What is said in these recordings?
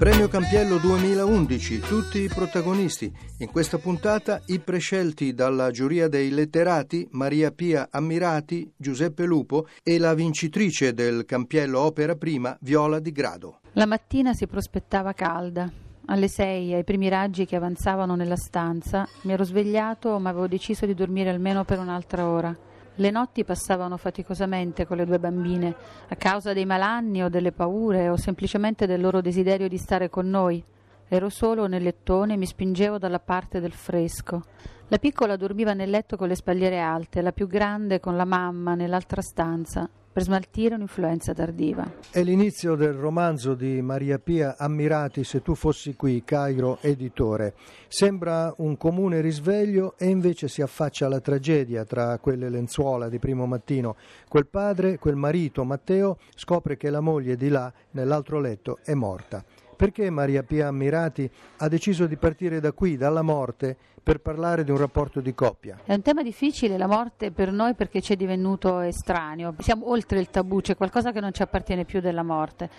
Premio Campiello 2011, tutti i protagonisti. In questa puntata i prescelti dalla giuria dei letterati Maria Pia Ammirati, Giuseppe Lupo e la vincitrice del Campiello Opera Prima Viola Di Grado. La mattina si prospettava calda. Alle 6, ai primi raggi che avanzavano nella stanza, mi ero svegliato ma avevo deciso di dormire almeno per un'altra ora. Le notti passavano faticosamente con le due bambine, a causa dei malanni o delle paure o semplicemente del loro desiderio di stare con noi. Ero solo nel lettone e mi spingevo dalla parte del fresco. La piccola dormiva nel letto con le spalliere alte, la più grande con la mamma nell'altra stanza, per smaltire un'influenza tardiva. È l'inizio del romanzo di Maria Pia Ammirati, Se tu fossi qui, Cairo Editore. Sembra un comune risveglio e invece si affaccia la tragedia tra quelle lenzuola di primo mattino. Quel padre, quel marito Matteo, scopre che la moglie di là, nell'altro letto, è morta. Perché Maria Pia Ammirati ha deciso di partire da qui, dalla morte, per parlare di un rapporto di coppia? È un tema difficile la morte per noi perché ci è divenuto estraneo, siamo oltre il tabù, c'è qualcosa che non ci appartiene più della morte,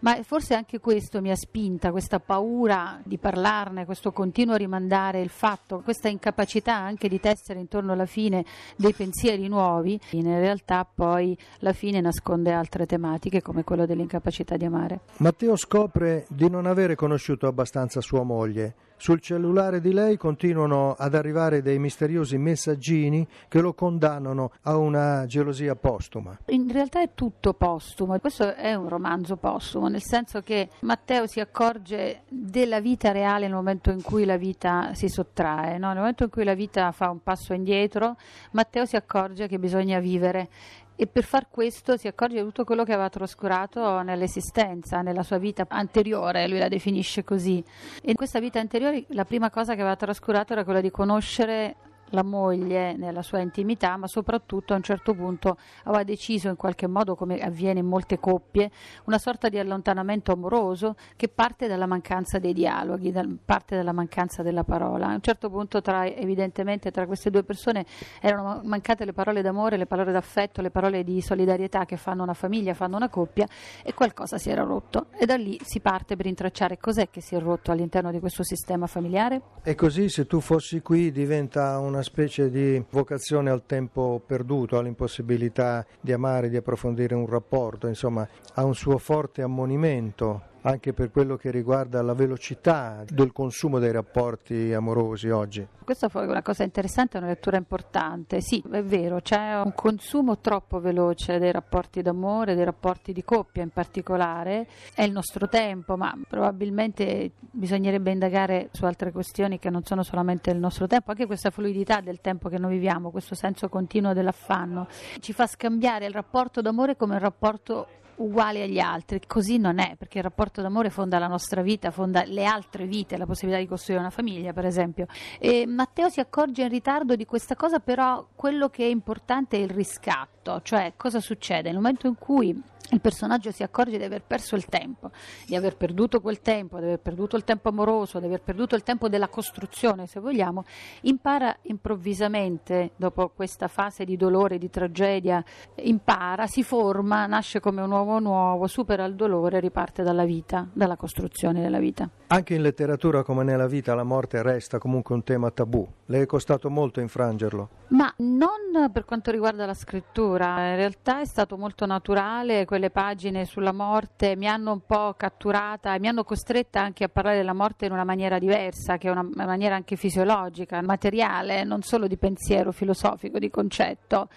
ma forse anche questo mi ha spinta, questa paura di parlarne, questo continuo rimandare il fatto, questa incapacità anche di tessere intorno alla fine dei pensieri nuovi, in realtà poi la fine nasconde altre tematiche come quello dell'incapacità di amare. Matteo scopre di non avere conosciuto abbastanza sua moglie. Sul cellulare di lei continuano ad arrivare dei misteriosi messaggini che lo condannano a una gelosia postuma. In realtà è tutto postumo, questo è un romanzo postumo, nel senso che Matteo si accorge della vita reale nel momento in cui la vita si sottrae, no? Nel momento in cui la vita fa un passo indietro, Matteo si accorge che bisogna vivere. E per far questo si accorge di tutto quello che aveva trascurato nell'esistenza, nella sua vita anteriore, lui la definisce così. E in questa vita anteriore la prima cosa che aveva trascurato era quella di conoscere la moglie nella sua intimità, ma soprattutto a un certo punto aveva deciso in qualche modo, come avviene in molte coppie, una sorta di allontanamento amoroso che parte dalla mancanza dei dialoghi, parte dalla mancanza della parola. A un certo punto evidentemente tra queste due persone erano mancate le parole d'amore, le parole d'affetto, le parole di solidarietà che fanno una famiglia, fanno una coppia, e qualcosa si era rotto, e da lì si parte per intracciare cos'è che si è rotto all'interno di questo sistema familiare. E così Se tu fossi qui diventa una specie di vocazione al tempo perduto, all'impossibilità di amare, di approfondire un rapporto, insomma, ha un suo forte ammonimento anche per quello che riguarda la velocità del consumo dei rapporti amorosi oggi. Questa è una cosa interessante, è una lettura importante. Sì, è vero, c'è un consumo troppo veloce dei rapporti d'amore, dei rapporti di coppia in particolare. È il nostro tempo, ma probabilmente bisognerebbe indagare su altre questioni che non sono solamente il nostro tempo, anche questa fluidità del tempo che noi viviamo, questo senso continuo dell'affanno. Ci fa scambiare il rapporto d'amore come un rapporto uguali agli altri, così non è, perché il rapporto d'amore fonda la nostra vita, fonda le altre vite, la possibilità di costruire una famiglia per esempio, e Matteo si accorge in ritardo di questa cosa, però quello che è importante è il riscatto, cioè cosa succede nel momento in cui il personaggio si accorge di aver perso il tempo, di aver perduto quel tempo, di aver perduto il tempo amoroso, di aver perduto il tempo della costruzione, se vogliamo, impara improvvisamente, dopo questa fase di dolore, di tragedia, impara, si forma, nasce come un uomo nuovo, supera il dolore, riparte dalla vita, dalla costruzione della vita. Anche in letteratura, come nella vita, la morte resta comunque un tema tabù. Le è costato molto infrangerlo? Ma non per quanto riguarda la scrittura, in realtà è stato molto naturale. Le pagine sulla morte mi hanno un po' catturata e mi hanno costretta anche a parlare della morte in una maniera diversa, che è una maniera anche fisiologica, materiale, non solo di pensiero filosofico, di concetto.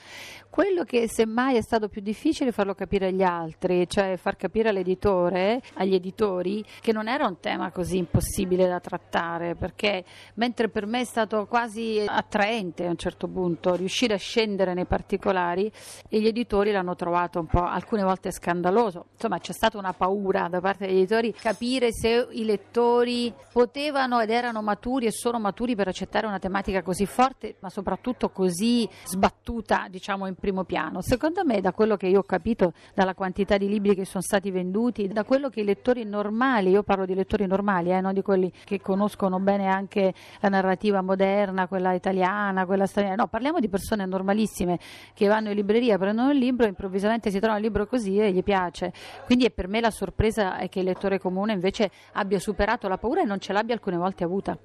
Quello che semmai è stato più difficile è farlo capire agli altri, cioè far capire all'editore, agli editori, che non era un tema così impossibile da trattare, perché mentre per me è stato quasi attraente a un certo punto riuscire a scendere nei particolari, e gli editori l'hanno trovato un po' alcune volte veramente scandaloso. Insomma, c'è stata una paura da parte degli editori capire se i lettori potevano ed erano maturi e sono maturi per accettare una tematica così forte, ma soprattutto così sbattuta, diciamo, in primo piano. Secondo me, da quello che io ho capito, dalla quantità di libri che sono stati venduti, da quello che i lettori normali, io parlo di lettori normali, non di quelli che conoscono bene anche la narrativa moderna, quella italiana, quella straniera, no, parliamo di persone normalissime che vanno in libreria, prendono il libro e improvvisamente si trova un libro così e gli piace. Quindi è per me la sorpresa è che il lettore comune invece abbia superato la paura e non ce l'abbia alcune volte avuta.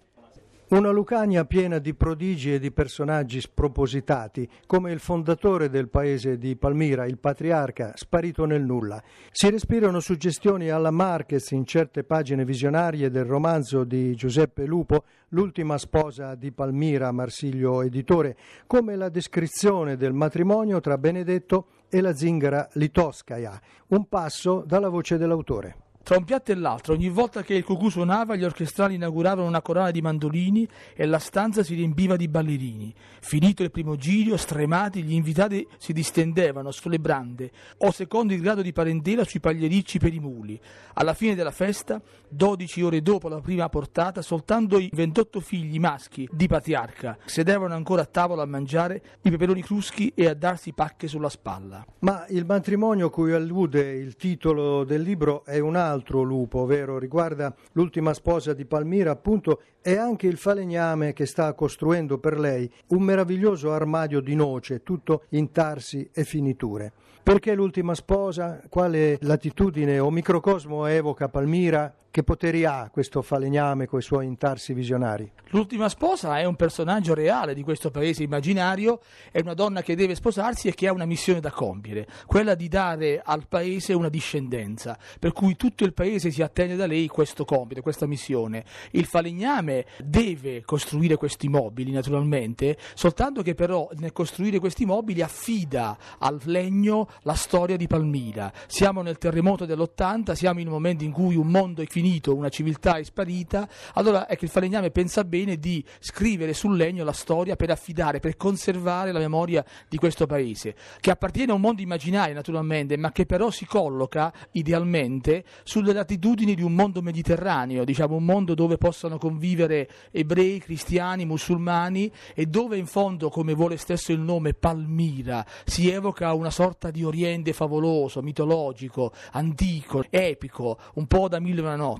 Una Lucania piena di prodigi e di personaggi spropositati, come il fondatore del paese di Palmira, il patriarca, sparito nel nulla. Si respirano suggestioni alla Marquez in certe pagine visionarie del romanzo di Giuseppe Lupo, L'ultima sposa di Palmira, Marsilio editore, come la descrizione del matrimonio tra Benedetto e la zingara Litoskaya, un passo dalla voce dell'autore. Tra un piatto e l'altro, ogni volta che il cucù suonava, gli orchestrali inauguravano una corona di mandolini e la stanza si riempiva di ballerini. Finito il primo giro, stremati, gli invitati si distendevano sulle brande o, secondo il grado di parentela, sui pagliericci per i muli. Alla fine della festa, 12 ore dopo la prima portata, soltanto i 28 figli maschi di patriarca sedevano ancora a tavola a mangiare i peperoni cruschi e a darsi pacche sulla spalla. Ma il matrimonio cui allude il titolo del libro è un altro Lupo, ovvero riguarda l'ultima sposa di Palmira, appunto, e anche il falegname che sta costruendo per lei un meraviglioso armadio di noce, tutto in tarsi e finiture. Perché l'ultima sposa? Quale latitudine o microcosmo evoca Palmira? Che poteri ha questo falegname coi suoi intarsi visionari? L'ultima sposa è un personaggio reale di questo paese immaginario, è una donna che deve sposarsi e che ha una missione da compiere, quella di dare al paese una discendenza, per cui tutto il paese si attende da lei questo compito, questa missione. Il falegname deve costruire questi mobili, naturalmente, soltanto che però nel costruire questi mobili affida al legno la storia di Palmira. Siamo nel terremoto dell'80, siamo in un momento in cui un mondo è finito, una civiltà è sparita, allora è che il falegname pensa bene di scrivere sul legno la storia per affidare, per conservare la memoria di questo paese, che appartiene a un mondo immaginario naturalmente, ma che però si colloca idealmente sulle latitudini di un mondo mediterraneo, diciamo un mondo dove possano convivere ebrei, cristiani, musulmani e dove in fondo, come vuole stesso il nome Palmira, si evoca una sorta di Oriente favoloso, mitologico, antico, epico, un po' da Mille e una notte.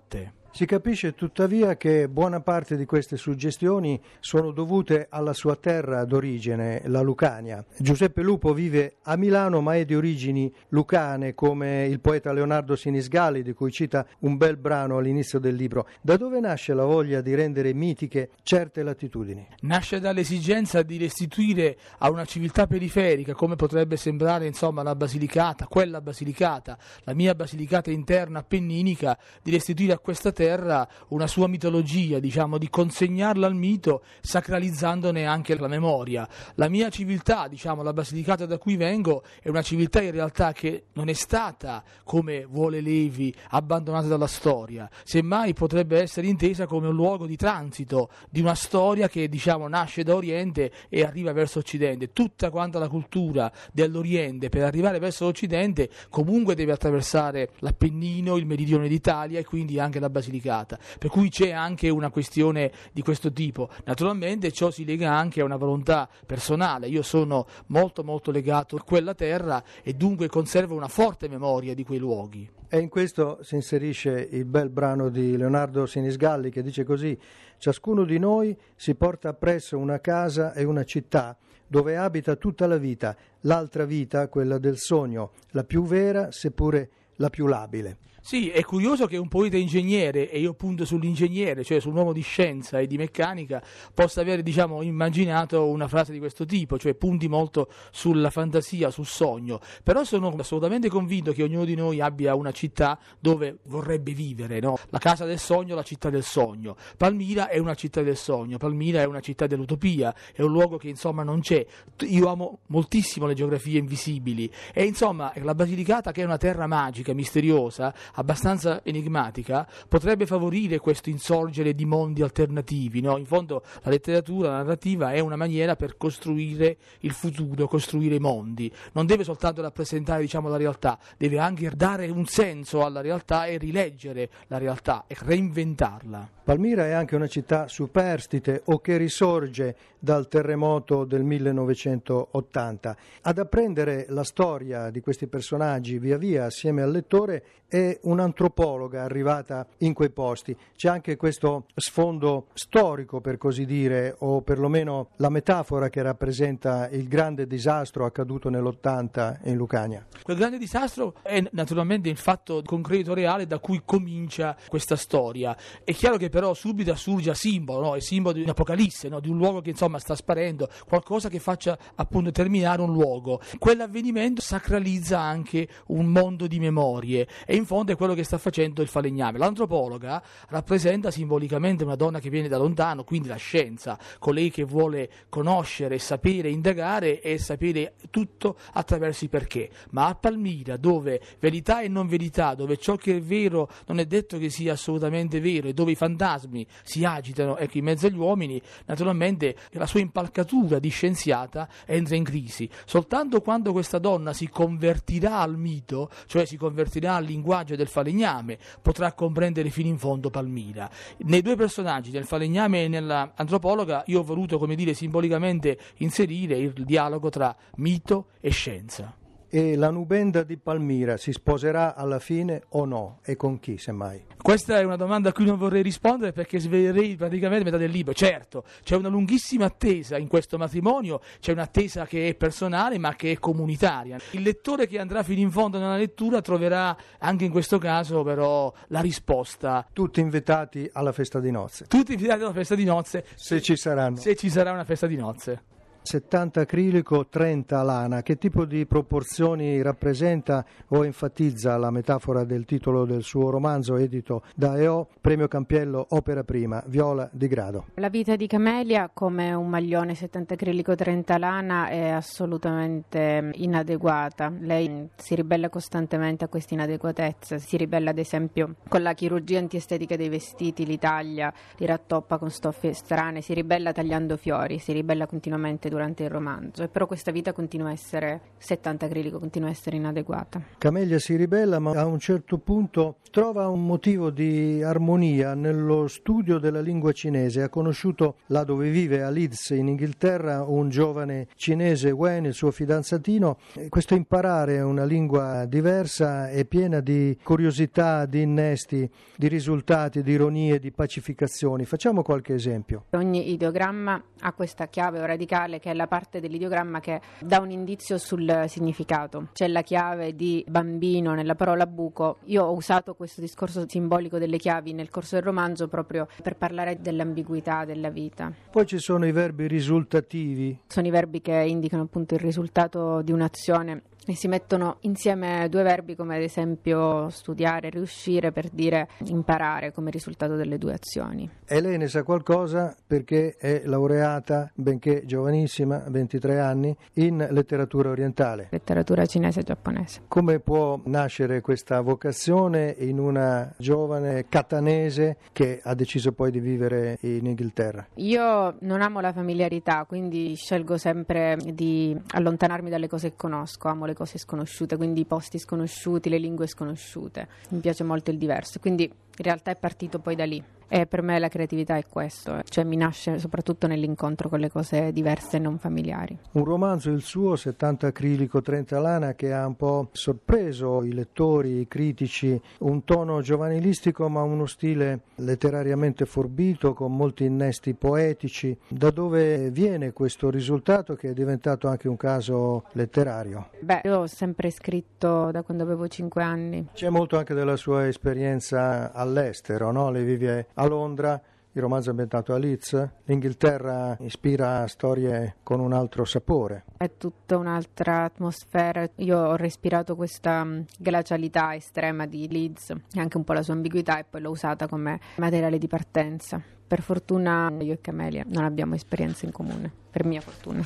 Si capisce tuttavia che buona parte di queste suggestioni sono dovute alla sua terra d'origine, la Lucania. Giuseppe Lupo vive a Milano ma è di origini lucane, come il poeta Leonardo Sinisgalli, di cui cita un bel brano all'inizio del libro. Da dove nasce la voglia di rendere mitiche certe latitudini? Nasce dall'esigenza di restituire a una civiltà periferica, come potrebbe sembrare insomma la Basilicata, quella Basilicata, la mia Basilicata interna appenninica, di restituire a questa terra una sua mitologia, diciamo, di consegnarla al mito sacralizzandone anche la memoria. La mia civiltà, diciamo, la Basilicata da cui vengo, è una civiltà in realtà che non è stata, come vuole Levi, abbandonata dalla storia, semmai potrebbe essere intesa come un luogo di transito di una storia che, diciamo, nasce da Oriente e arriva verso Occidente. Tutta quanta la cultura dell'Oriente per arrivare verso l'Occidente comunque deve attraversare l'Appennino, il meridione d'Italia e quindi anche la Basilicata. Per cui c'è anche una questione di questo tipo. Naturalmente ciò si lega anche a una volontà personale. Io sono molto legato a quella terra e dunque conservo una forte memoria di quei luoghi. E in questo si inserisce il bel brano di Leonardo Sinisgalli che dice così: «Ciascuno di noi si porta appresso una casa e una città dove abita tutta la vita, l'altra vita, quella del sogno, la più vera seppure la più labile». Sì, è curioso che un poeta ingegnere, e io punto sull'ingegnere, cioè su un uomo di scienza e di meccanica, possa aver, diciamo, immaginato una frase di questo tipo, cioè punti molto sulla fantasia, sul sogno. Però sono assolutamente convinto che ognuno di noi abbia una città dove vorrebbe vivere, no? La casa del sogno, la città del sogno. Palmira è una città del sogno, Palmira è una città dell'utopia, è un luogo che insomma non c'è. Io amo moltissimo le geografie invisibili e insomma la Basilicata, che è una terra magica, misteriosa, abbastanza enigmatica, potrebbe favorire questo insorgere di mondi alternativi, no? In fondo la letteratura, la narrativa è una maniera per costruire il futuro, costruire i mondi, non deve soltanto rappresentare, diciamo, la realtà, deve anche dare un senso alla realtà e rileggere la realtà e reinventarla. Palmira è anche una città superstite o che risorge dal terremoto del 1980. Ad apprendere la storia di questi personaggi via via assieme al lettore è un'antropologa arrivata in quei posti. C'è anche questo sfondo storico, per così dire, o perlomeno la metafora che rappresenta il grande disastro accaduto nell'80 in Lucania. Quel grande disastro è naturalmente il fatto concreto reale da cui comincia questa storia. È chiaro che però subito surge a simbolo, no? È simbolo di un'apocalisse, no? Di un luogo che insomma sta sparendo, qualcosa che faccia appunto terminare un luogo. Quell'avvenimento sacralizza anche un mondo di memorie e in fondo è quello che sta facendo il falegname. L'antropologa rappresenta simbolicamente una donna che viene da lontano, quindi la scienza, colei che vuole conoscere, sapere, indagare e sapere tutto attraverso i perché. Ma a Palmira, dove verità e non verità, dove ciò che è vero non è detto che sia assolutamente vero e dove i fantasmi si agitano, ecco, in mezzo agli uomini, naturalmente la sua impalcatura di scienziata entra in crisi. Soltanto quando questa donna si convertirà al mito, cioè si convertirà al linguaggio del falegname, potrà comprendere fino in fondo Palmira. Nei due personaggi, nel falegname e nell'antropologa, io ho voluto, come dire, simbolicamente inserire il dialogo tra mito e scienza. E la nubenda di Palmira si sposerà alla fine o no? E con chi, semmai? Questa è una domanda a cui non vorrei rispondere perché svelerei praticamente metà del libro. Certo, c'è una lunghissima attesa in questo matrimonio, c'è un'attesa che è personale ma che è comunitaria. Il lettore che andrà fino in fondo nella lettura troverà anche in questo caso però la risposta. Tutti invitati alla festa di nozze. Tutti invitati alla festa di nozze. Se ci saranno. Se ci sarà una festa di nozze. 70 acrilico, 30 lana. Che tipo di proporzioni rappresenta o enfatizza la metafora del titolo del suo romanzo, edito da EO, premio Campiello, opera prima, Viola Di Grado? La vita di Camelia, come un maglione 70 acrilico, 30 lana, è assolutamente inadeguata. Lei si ribella costantemente a questa inadeguatezza, si ribella ad esempio con la chirurgia antiestetica dei vestiti, li taglia, li rattoppa con stoffe strane, si ribella tagliando fiori, si ribella continuamente durante il romanzo, e però questa vita continua a essere 70 acrilico, continua a essere inadeguata. Camelia si ribella, ma a un certo punto trova un motivo di armonia nello studio della lingua cinese. Ha conosciuto, là dove vive, a Leeds in Inghilterra, un giovane cinese, Wen, il suo fidanzatino. Questo imparare una lingua diversa è piena di curiosità, di innesti, di risultati, di ironie, di pacificazioni. Facciamo qualche esempio. Ogni ideogramma ha questa chiave o radicale, che è la parte dell'ideogramma che dà un indizio sul significato. C'è la chiave di bambino nella parola buco. Io ho usato questo discorso simbolico delle chiavi nel corso del romanzo proprio per parlare dell'ambiguità della vita. Poi ci sono i verbi risultativi. Sono i verbi che indicano appunto il risultato di un'azione. E si mettono insieme due verbi come ad esempio studiare, riuscire, per dire imparare come risultato delle due azioni. E lei ne sa qualcosa perché è laureata, benché giovanissima, 23 anni, in letteratura orientale. Letteratura cinese e giapponese. Come può nascere questa vocazione in una giovane catanese che ha deciso poi di vivere in Inghilterra? Io non amo la familiarità, quindi scelgo sempre di allontanarmi dalle cose che conosco, amo le cose sconosciute, quindi i posti sconosciuti, le lingue sconosciute. Mi piace molto il diverso, quindi in realtà è partito poi da lì. E per me la creatività è questo, cioè mi nasce soprattutto nell'incontro con le cose diverse e non familiari. Un romanzo, il suo, 70 acrilico, 30 lana, che ha un po' sorpreso i lettori, i critici, un tono giovanilistico ma uno stile letterariamente forbito, con molti innesti poetici. Da dove viene questo risultato che è diventato anche un caso letterario? Io ho sempre scritto da quando avevo 5 anni. C'è molto anche della sua esperienza all'estero, no? Lei vive a Londra, il romanzo è ambientato a Leeds, l'Inghilterra ispira storie con un altro sapore. È tutta un'altra atmosfera, io ho respirato questa glacialità estrema di Leeds e anche un po' la sua ambiguità, e poi l'ho usata come materiale di partenza Per fortuna io e Camelia non abbiamo esperienze in comune, per mia fortuna.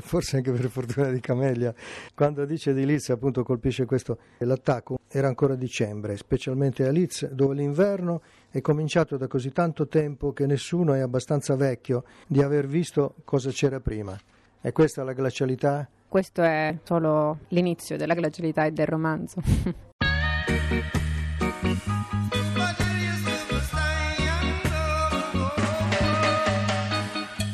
Forse anche per fortuna di Camelia. Quando dice di Leeds, appunto, colpisce questo l'attacco. Era ancora dicembre, specialmente a Leeds, dove l'inverno è cominciato da così tanto tempo che nessuno è abbastanza vecchio di aver visto cosa c'era prima. È questa la glacialità? Questo è solo l'inizio della glacialità e del romanzo.